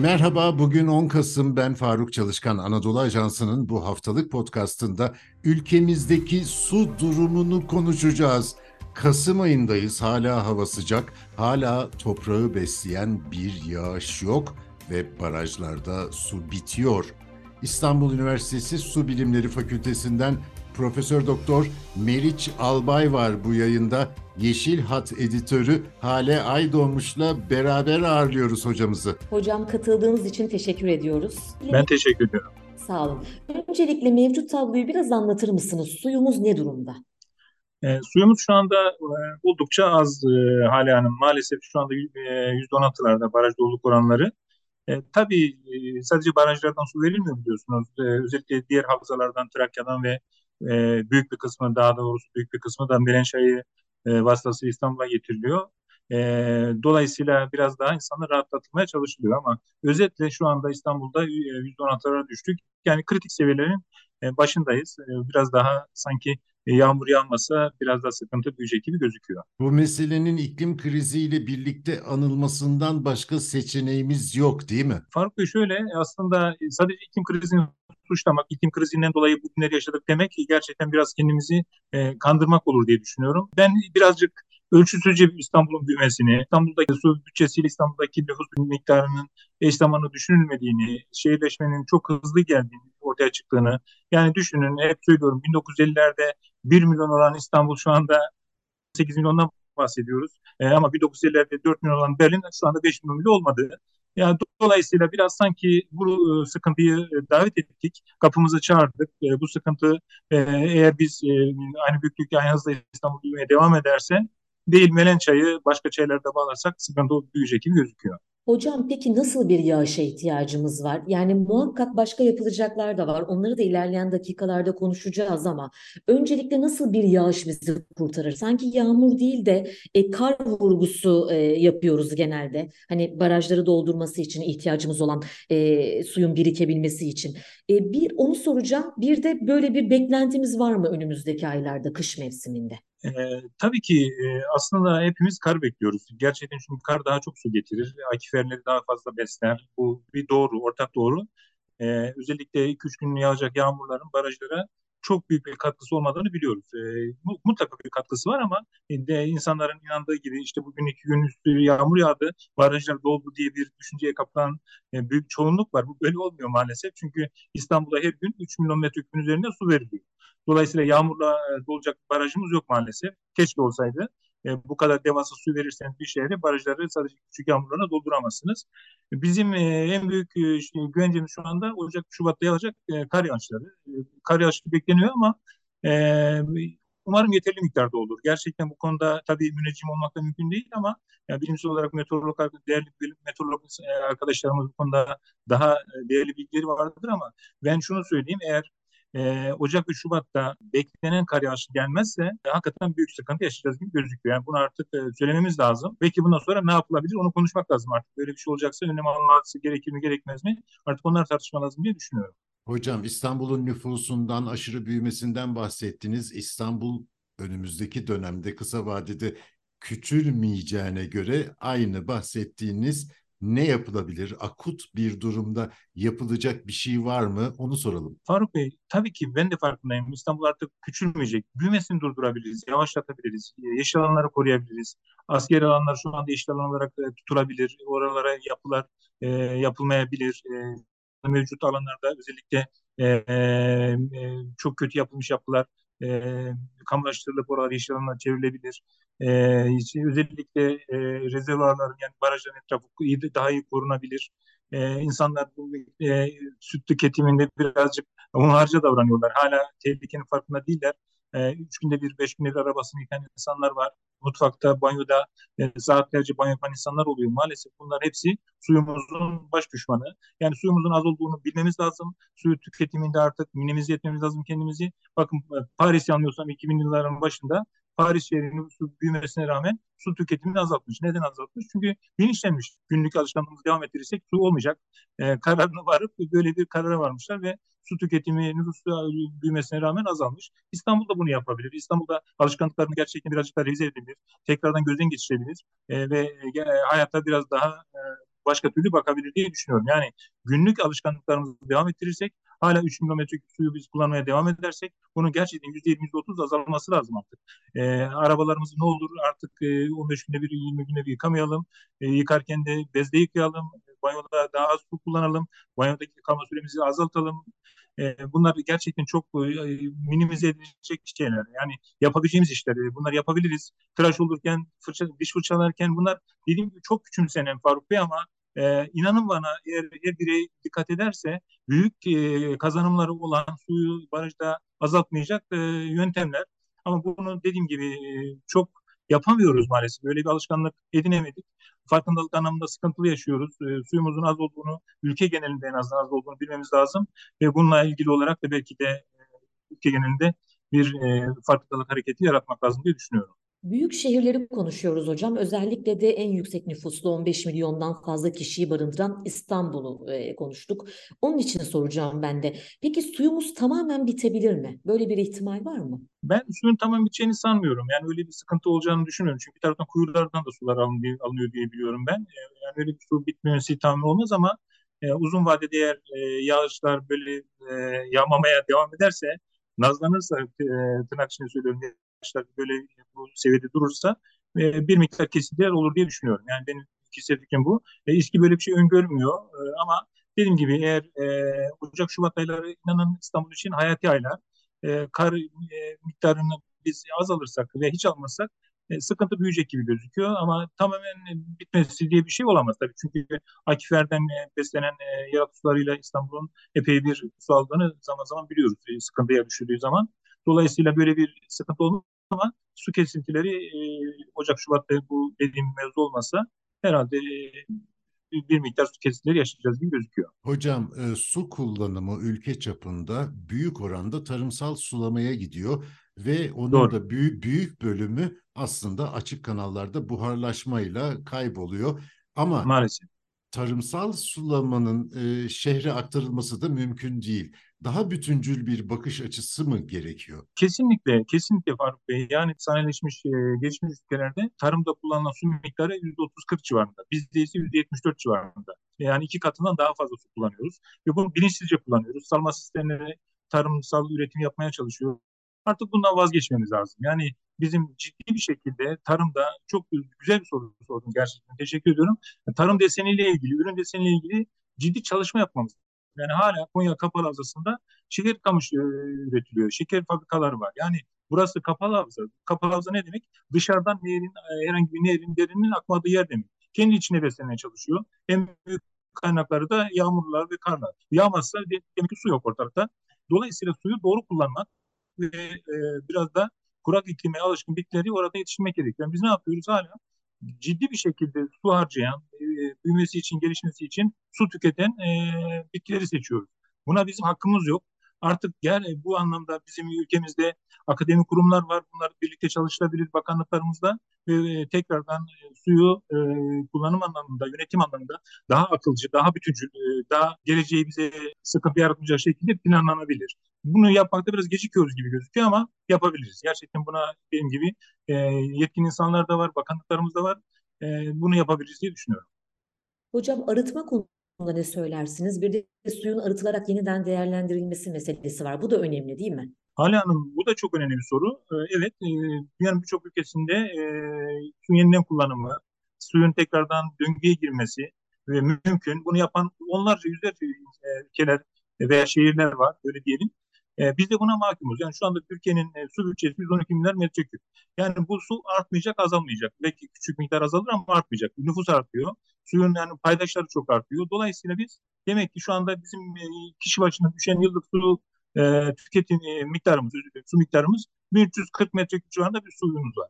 Merhaba, bugün 10 Kasım. Ben Faruk Çalışkan. Anadolu Ajansı'nın bu haftalık podcastında ülkemizdeki su durumunu konuşacağız. Kasım ayındayız. Hala hava sıcak, hala toprağı besleyen bir yağış yok ve barajlarda su bitiyor. İstanbul Üniversitesi Su Bilimleri Fakültesinden Profesör Doktor Meriç Albay var bu yayında. Yeşil Hat editörü Hale Aydoğmuş'la beraber ağırlıyoruz hocamızı. Hocam, katıldığınız için teşekkür ediyoruz. Ben teşekkür ediyorum. Sağ olun. Öncelikle mevcut tabloyu biraz anlatır mısınız? Suyumuz ne durumda? Suyumuz şu anda oldukça az Hale Hanım. Maalesef şu anda %16'larda baraj doluluk oranları. Tabii sadece barajlardan su verilmiyor biliyorsunuz. Özellikle diğer havzalardan, Trakya'dan ve büyük bir kısmı, daha doğrusu büyük bir kısmı da Melen Çayı vasıtası İstanbul'a getiriliyor. Dolayısıyla biraz daha insanlar rahatlatılmaya çalışılıyor ama özetle şu anda İstanbul'da %16'lara düştük. Yani kritik seviyelerin başındayız. Biraz daha sanki yağmur yağmasa biraz daha sıkıntı büyüyecek gibi gözüküyor. Bu meselenin iklim kriziyle birlikte anılmasından başka seçeneğimiz yok, değil mi? Faruk Bey, şöyle, aslında sadece iklim krizini suçlamak, iklim krizinden dolayı bugünleri yaşadık demek gerçekten biraz kendimizi kandırmak olur diye düşünüyorum. Ben birazcık ölçüsüzce İstanbul'un büyümesini, İstanbul'daki su bütçesiyle İstanbul'daki nüfus miktarının eş zamanlı düşünülmediğini, şehirleşmenin çok hızlı geldiğini, ortaya çıktığını, yani düşünün, hep söylüyorum, 1950'lerde 1 milyon olan İstanbul şu anda 8 milyondan bahsediyoruz. Ama 1950'lerde 4 milyon olan Berlin şu anda 5 milyon bile olmadı. Yani dolayısıyla biraz sanki bu sıkıntıyı davet ettik, kapımıza çağırdık. Bu sıkıntı eğer biz aynı büyüklükte, aynı hızla İstanbul büyümeye devam ederse, değil Melen Çayı, başka çaylarda bağlarsak sıkıntı büyüyecek gibi gözüküyor. Hocam, peki nasıl bir yağışa ihtiyacımız var? Yani muhakkak başka yapılacaklar da var. Onları da ilerleyen dakikalarda konuşacağız ama öncelikle nasıl bir yağış bizi kurtarır? Sanki yağmur değil de kar vurgusu yapıyoruz genelde. Hani barajları doldurması için ihtiyacımız olan suyun birikebilmesi için. Bir onu soracağım. Bir de böyle bir beklentimiz var mı önümüzdeki aylarda, kış mevsiminde? Tabii ki aslında hepimiz kar bekliyoruz. Gerçekten çünkü kar daha çok su getirir. Akiferleri daha fazla besler. Bu bir doğru, ortak doğru. Özellikle 2-3 gün yağacak yağmurların barajlara çok büyük bir katkısı olmadığını biliyoruz. Mutlaka bir katkısı var ama insanların inandığı gibi işte bugün 2 gün üstü yağmur yağdı, barajlar doldu diye bir düşünceye kapılan büyük çoğunluk var. Bu böyle olmuyor maalesef. Çünkü İstanbul'a her gün 3 milyon metreküpün üzerinde su veriliyor. Dolayısıyla yağmurla dolacak barajımız yok maalesef. Keşke olsaydı. Bu kadar devasa su verirseniz bir şehre, barajları sadece küçük yağmurlarla dolduramazsınız. Bizim en büyük güvencemiz şu anda Ocak, Şubat'ta yağacak kar yağışları. Kar yağışı bekleniyor ama umarım yeterli miktarda olur. Gerçekten bu konuda tabii müneccim olmak da mümkün değil ama yani bilimsel olarak değerli meteorolog arkadaşlarımız bu konuda daha değerli bilgileri vardır ama ben şunu söyleyeyim, eğer Ocak ve Şubat'ta beklenen kar yağışı gelmezse hakikaten büyük sıkıntı yaşayacağız gibi gözüküyor. Yani bunu artık söylememiz lazım. Peki bundan sonra ne yapılabilir? Onu konuşmak lazım artık. Böyle bir şey olacaksa önlem alınması gerekir mi, gerekmez mi? Artık onlar tartışma lazım diye düşünüyorum. Hocam, İstanbul'un nüfusundan, aşırı büyümesinden bahsettiniz. İstanbul önümüzdeki dönemde, kısa vadede küçülmeyeceğine göre aynı bahsettiğiniz ne yapılabilir? Akut bir durumda yapılacak bir şey var mı? Onu soralım. Faruk Bey, tabii ki ben de farkındayım. İstanbul artık küçülmeyecek. Büyümesini durdurabiliriz, yavaşlatabiliriz, yeşil alanları koruyabiliriz. Askeri alanlar şu anda yeşil alan olarak tutulabilir. Oralara yapılar yapılmayabilir. Mevcut alanlarda özellikle çok kötü yapılmış yapılar kamulaştırılıp oralar yeşil alanlara çevrilebilir. Özellikle rezervuarların, yani barajların etrafı daha iyi korunabilir. İnsanlar süt tüketiminde birazcık onlarca davranıyorlar. Hala tehlikenin farkında değiller. 3 günde bir, 5 günde bir arabasını yıkan insanlar var. Mutfakta, banyoda saatlerce banyo yapan insanlar oluyor. Maalesef bunlar hepsi suyumuzun baş düşmanı. Yani suyumuzun az olduğunu bilmemiz lazım. Suyu tüketiminde artık minimize etmemiz lazım kendimizi. Bakın, Paris, yanılmıyorsam 2000'li yılların başında Paris şehrinin su büyümesine rağmen su tüketimini azaltmış. Neden azaltmış? Çünkü bilinçlenmiş. Günlük alışkanlığımızı devam ettirirsek su olmayacak. Kararına varıp böyle bir karara varmışlar ve su tüketimi nüfus büyümesine rağmen azalmış. İstanbul'da bunu yapabilir. İstanbul'da alışkanlıklarını gerçekten birazcık daha revize edilir. Tekrardan gözden geçirebilir. Ve hayata biraz daha başka türlü bakabilir diye düşünüyorum. Yani günlük alışkanlıklarımızı devam ettirirsek, hala 3 kilometre suyu biz kullanmaya devam edersek bunun gerçekten %20-%30 azalması lazım artık. Arabalarımızı ne olur artık 15 günde bir, 20 günde bir yıkamayalım. Yıkarken de bezle yıkayalım. Banyoda daha az su kullanalım. Banyodaki yıkama süremizi azaltalım. Bunlar gerçekten çok minimize edilecek şeyler. Yani yapabileceğimiz işler. Bunları yapabiliriz. Tıraş olurken, diş fırçalarken bunlar dediğim gibi çok küçümsenen Faruk Bey ama inanın bana eğer her birey dikkat ederse büyük kazanımları olan suyu barajda azaltmayacak yöntemler. Ama bunu dediğim gibi çok yapamıyoruz maalesef. Böyle bir alışkanlık edinemedik. Farkındalık anlamında sıkıntılı yaşıyoruz. Suyumuzun az olduğunu, ülke genelinde en azından az olduğunu bilmemiz lazım. Ve bununla ilgili olarak da belki de ülke genelinde bir farkındalık hareketi yaratmak lazım diye düşünüyorum. Büyük şehirleri konuşuyoruz hocam. Özellikle de en yüksek nüfuslu 15 milyondan fazla kişiyi barındıran İstanbul'u konuştuk. Onun için soracağım ben de. Peki suyumuz tamamen bitebilir mi? Böyle bir ihtimal var mı? Ben suyun tamamen biteceğini sanmıyorum. Yani öyle bir sıkıntı olacağını düşünmüyorum. Çünkü bir taraftan kuyulardan da sular alınıyor diye biliyorum ben. Yani öyle bir su bitmemesi tam olmaz ama uzun vadede eğer yağışlar böyle yağmamaya devam ederse, nazlanırsa tırnak içinde söylüyorum diye. Böyle bu seviyede durursa bir miktar kesintiler olur diye düşünüyorum. Yani benim kişisel fikrim bu. İSKİ böyle bir şey öngörmüyor ama dediğim gibi eğer Ocak-Şubat ayları inanın İstanbul için hayati aylar. Kar miktarını biz azalırsak ve hiç almasak sıkıntı büyüyecek gibi gözüküyor ama tamamen bitmesi diye bir şey olamaz tabii. Çünkü akiferden beslenen yaratıcılarıyla İstanbul'un epey bir su aldığını zaman zaman biliyoruz sıkıntıya düşürdüğü zaman. Dolayısıyla böyle bir sıkıntı olmaz ama su kesintileri Ocak-Şubat'ta bu dediğim mevzu olmasa herhalde bir miktar su kesintileri yaşayacağız gibi gözüküyor. Hocam su kullanımı ülke çapında büyük oranda tarımsal sulamaya gidiyor ve onun Doğru. da büyük bölümü aslında açık kanallarda buharlaşmayla kayboluyor. Ama maalesef tarımsal sulamanın şehre aktarılması da mümkün değil. Daha bütüncül bir bakış açısı mı gerekiyor? Kesinlikle Faruk Bey. Yani sanayileşmiş gelişmiş ülkelerde tarımda kullanılan su miktarı %30-40 civarında. Bizde ise %74 civarında. Yani iki katından daha fazla su kullanıyoruz. Ve bunu bilinçsizce kullanıyoruz. Salma sistemleri tarımsal üretim yapmaya çalışıyoruz. Artık bundan vazgeçmemiz lazım. Yani bizim ciddi bir şekilde tarımda çok güzel bir soru sordum gerçekten. Teşekkür ediyorum. Tarım deseniyle ilgili, ürün deseniyle ilgili ciddi çalışma yapmamız lazım. Yani hala Konya Kapalı Havzası'nda şeker kamışı üretiliyor. Şeker fabrikaları var. Yani burası kapalı havza. Kapalı havza ne demek? Dışarıdan herhangi bir nehrin derinin akmadığı yer demek. Kendi içine beslenmeye çalışıyor. En büyük kaynakları da yağmurlar ve karlar. Yağmazsa demek ki su yok ortalıkta. Dolayısıyla suyu doğru kullanmak ve biraz da kurak iklime alışkın bitkileri orada yetiştirmek gerekiyor. Yani biz ne yapıyoruz hala? Ciddi bir şekilde su harcayan, büyümesi için, gelişmesi için su tüketen bitkileri seçiyoruz. Buna bizim hakkımız yok. Artık bu anlamda bizim ülkemizde akademik kurumlar var. Bunlar birlikte çalışılabilir bakanlıklarımızla. Tekrardan suyu kullanım anlamında, yönetim anlamında daha akılcı, daha bütüncül, daha geleceği bize sıkıntı yaratmayacağı şekilde planlanabilir. Bunu yapmakta biraz gecikiyoruz gibi gözüküyor ama yapabiliriz. Gerçekten buna benim gibi yetkin insanlar da var, bakanlıklarımız da var. Bunu yapabiliriz diye düşünüyorum. Hocam arıtma konusunda ne söylersiniz? Bir de suyun arıtılarak yeniden değerlendirilmesi meselesi var. Bu da önemli değil mi? Hale Hanım, bu da çok önemli bir soru. Evet, dünyanın birçok ülkesinde suyun yeniden kullanımı, suyun tekrardan döngüye girmesi ve mümkün. Bunu yapan onlarca, yüzlerce ülkeler veya şehirler var, öyle diyelim. Biz de buna mahkumuz. Yani şu anda Türkiye'nin su bütçesi 112 milyar metreküp. Yani bu su artmayacak, azalmayacak. Belki küçük miktar azalır ama artmayacak. Nüfus artıyor. Suyun yani paydaşları çok artıyor. Dolayısıyla biz demek ki şu anda bizim kişi başına düşen yıllık su tüketim miktarımız, su miktarımız 1340 metreküp civarında bir suyumuz var.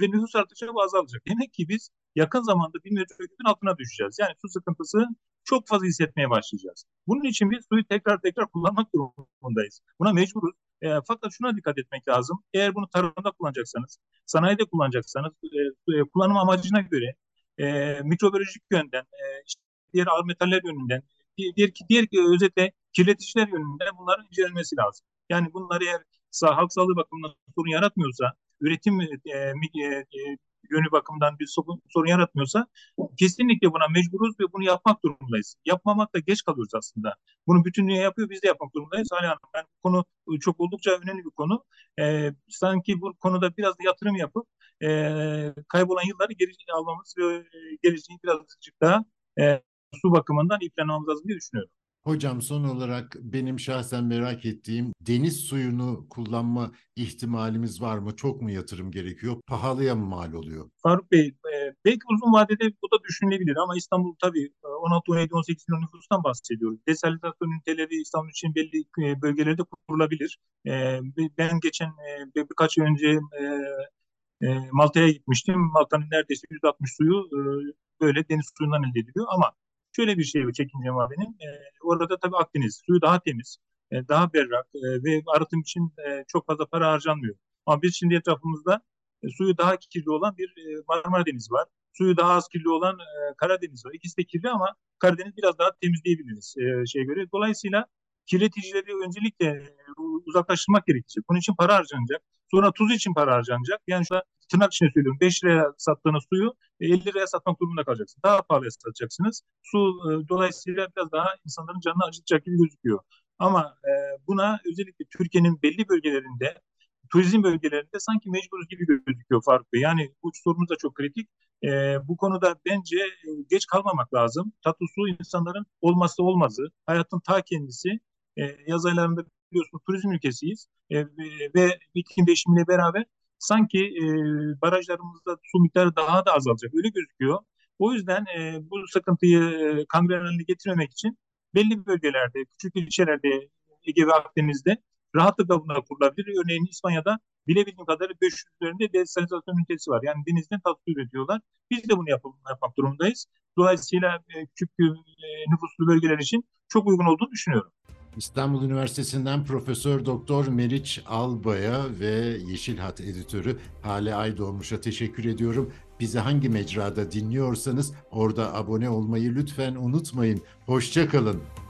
Ve nüfus arttıkça bu azalacak. Demek ki biz yakın zamanda 1000 metreküpün altına düşeceğiz. Yani su sıkıntısı çok fazla hissetmeye başlayacağız. Bunun için biz suyu tekrar kullanmak durumundayız. Buna mecburuz. Fakat şuna dikkat etmek lazım. Eğer bunu tarımda kullanacaksanız, sanayide kullanacaksanız, kullanım amacına göre mikrobiyolojik yönden, diğer ağır metaller yönünden, diğer özetle kirleticiler yönünden bunların incelenmesi lazım. Yani bunlar eğer halk sağlığı bakımından sorun yaratmıyorsa, üretim yönü bakımından bir sorun yaratmıyorsa kesinlikle buna mecburuz ve bunu yapmak durumundayız. Yapmamakla geç kalıyoruz aslında. Bunu bütün dünya yapıyor, biz de yapmak durumundayız. Hali hanım, yani bu konu çok oldukça önemli bir konu. Sanki bu konuda biraz da yatırım yapıp kaybolan yılları geri almamız ve geleceği birazcık daha su bakımından iplenmemiz lazım diye düşünüyorum. Hocam, son olarak benim şahsen merak ettiğim, deniz suyunu kullanma ihtimalimiz var mı? Çok mu yatırım gerekiyor? Pahalıya mı mal oluyor? Faruk Bey, belki uzun vadede bu da düşünülebilir ama İstanbul tabii 16-18 milyon nüfustan bahsediyoruz. Desalinitasyon üniteleri İstanbul için belli bölgelerde kurulabilir. Ben geçen birkaç ay önce Malta'ya gitmiştim. Malta'nın neredeyse %60 suyu böyle deniz suyundan elde ediliyor ama şöyle bir şey çekincem var benim. Orada tabii Akdeniz suyu daha temiz, daha berrak ve arıtım için çok fazla para harcanmıyor. Ama biz şimdi etrafımızda suyu daha kirli olan bir Marmara Denizi var. Suyu daha az kirli olan Karadeniz var. İkisi de kirli ama Karadeniz biraz daha temizleyebiliriz şeye göre. Dolayısıyla kirleticileri öncelikle uzaklaştırmak gerekecek. Bunun için para harcanacak. Sonra tuz için para harcanacak. Yani şu an tırnak içine söylüyorum. 5 liraya sattığınız suyu 50 liraya satmak durumunda kalacaksınız. Daha pahalıya satacaksınız. Su dolayısıyla biraz daha insanların canını acıtacak gibi gözüküyor. Ama buna özellikle Türkiye'nin belli bölgelerinde, turizm bölgelerinde sanki mecburuz gibi gözüküyor Faruk Bey. Yani bu sorumuz da çok kritik. Bu konuda bence geç kalmamak lazım. Tatlı su insanların olmazsa olmazı. Hayatın ta kendisi. Yaz aylarında biliyorsunuz turizm ülkesiyiz ve iklim değişimiyle beraber sanki barajlarımızda su miktarı daha da azalacak. Öyle gözüküyor. O yüzden bu sıkıntıyı kangren haline getirmemek için belli bölgelerde, küçük ilçelerde, Ege ve Akdeniz'de rahatlıkla bunlar kurulabilir. Örneğin İspanya'da bilebildiğim kadarıyla 500 üzerinde desalinizasyon ünitesi var. Yani denizden tatlı üretiyorlar. Biz de bunu yapmak durumundayız. Dolayısıyla küçük nüfuslu bölgeler için çok uygun olduğunu düşünüyorum. İstanbul Üniversitesi'nden Profesör Doktor Meriç Albay'a ve Yeşil Hat editörü Hale Aydoğmuş'a teşekkür ediyorum. Bizi hangi mecrada dinliyorsanız orada abone olmayı lütfen unutmayın. Hoşça kalın.